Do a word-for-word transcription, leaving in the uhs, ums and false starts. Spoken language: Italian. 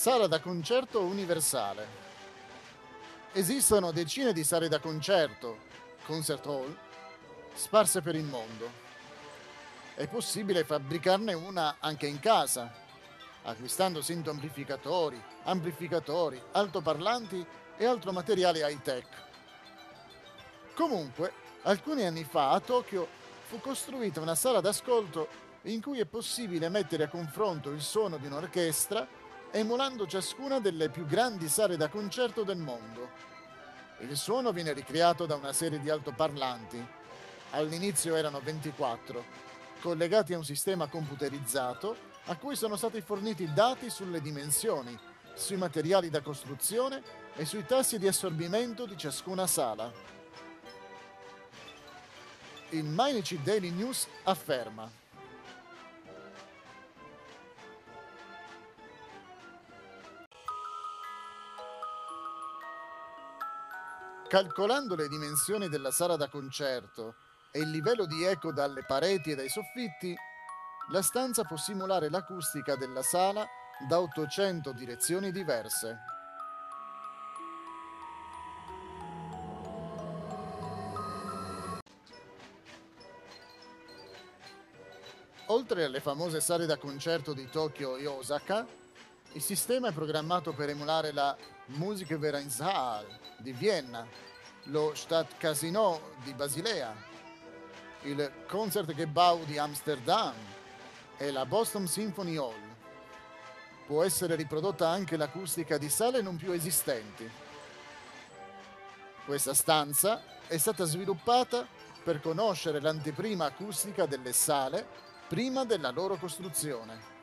Sala da concerto universale. Esistono decine di sale da concerto, concert hall, sparse per il mondo. È possibile fabbricarne una anche in casa, acquistando sintoamplificatori, amplificatori, altoparlanti e altro materiale high-tech. Comunque, alcuni anni fa a Tokyo fu costruita una sala d'ascolto in cui è possibile mettere a confronto il suono di un'orchestra emulando ciascuna delle più grandi sale da concerto del mondo. Il suono viene ricreato da una serie di altoparlanti. All'inizio erano ventiquattro, collegati a un sistema computerizzato a cui sono stati forniti dati sulle dimensioni, sui materiali da costruzione e sui tassi di assorbimento di ciascuna sala. Il Mainichi Daily News afferma: calcolando le dimensioni della sala da concerto e il livello di eco dalle pareti e dai soffitti, la stanza può simulare l'acustica della sala da ottocento direzioni diverse. Oltre alle famose sale da concerto di Tokyo e Osaka, il sistema è programmato per emulare la Musikvereinsaal di Vienna, lo Stadtcasino di Basilea, il Concertgebouw di Amsterdam e la Boston Symphony Hall. Può essere riprodotta anche l'acustica di sale non più esistenti. Questa stanza è stata sviluppata per conoscere l'anteprima acustica delle sale prima della loro costruzione.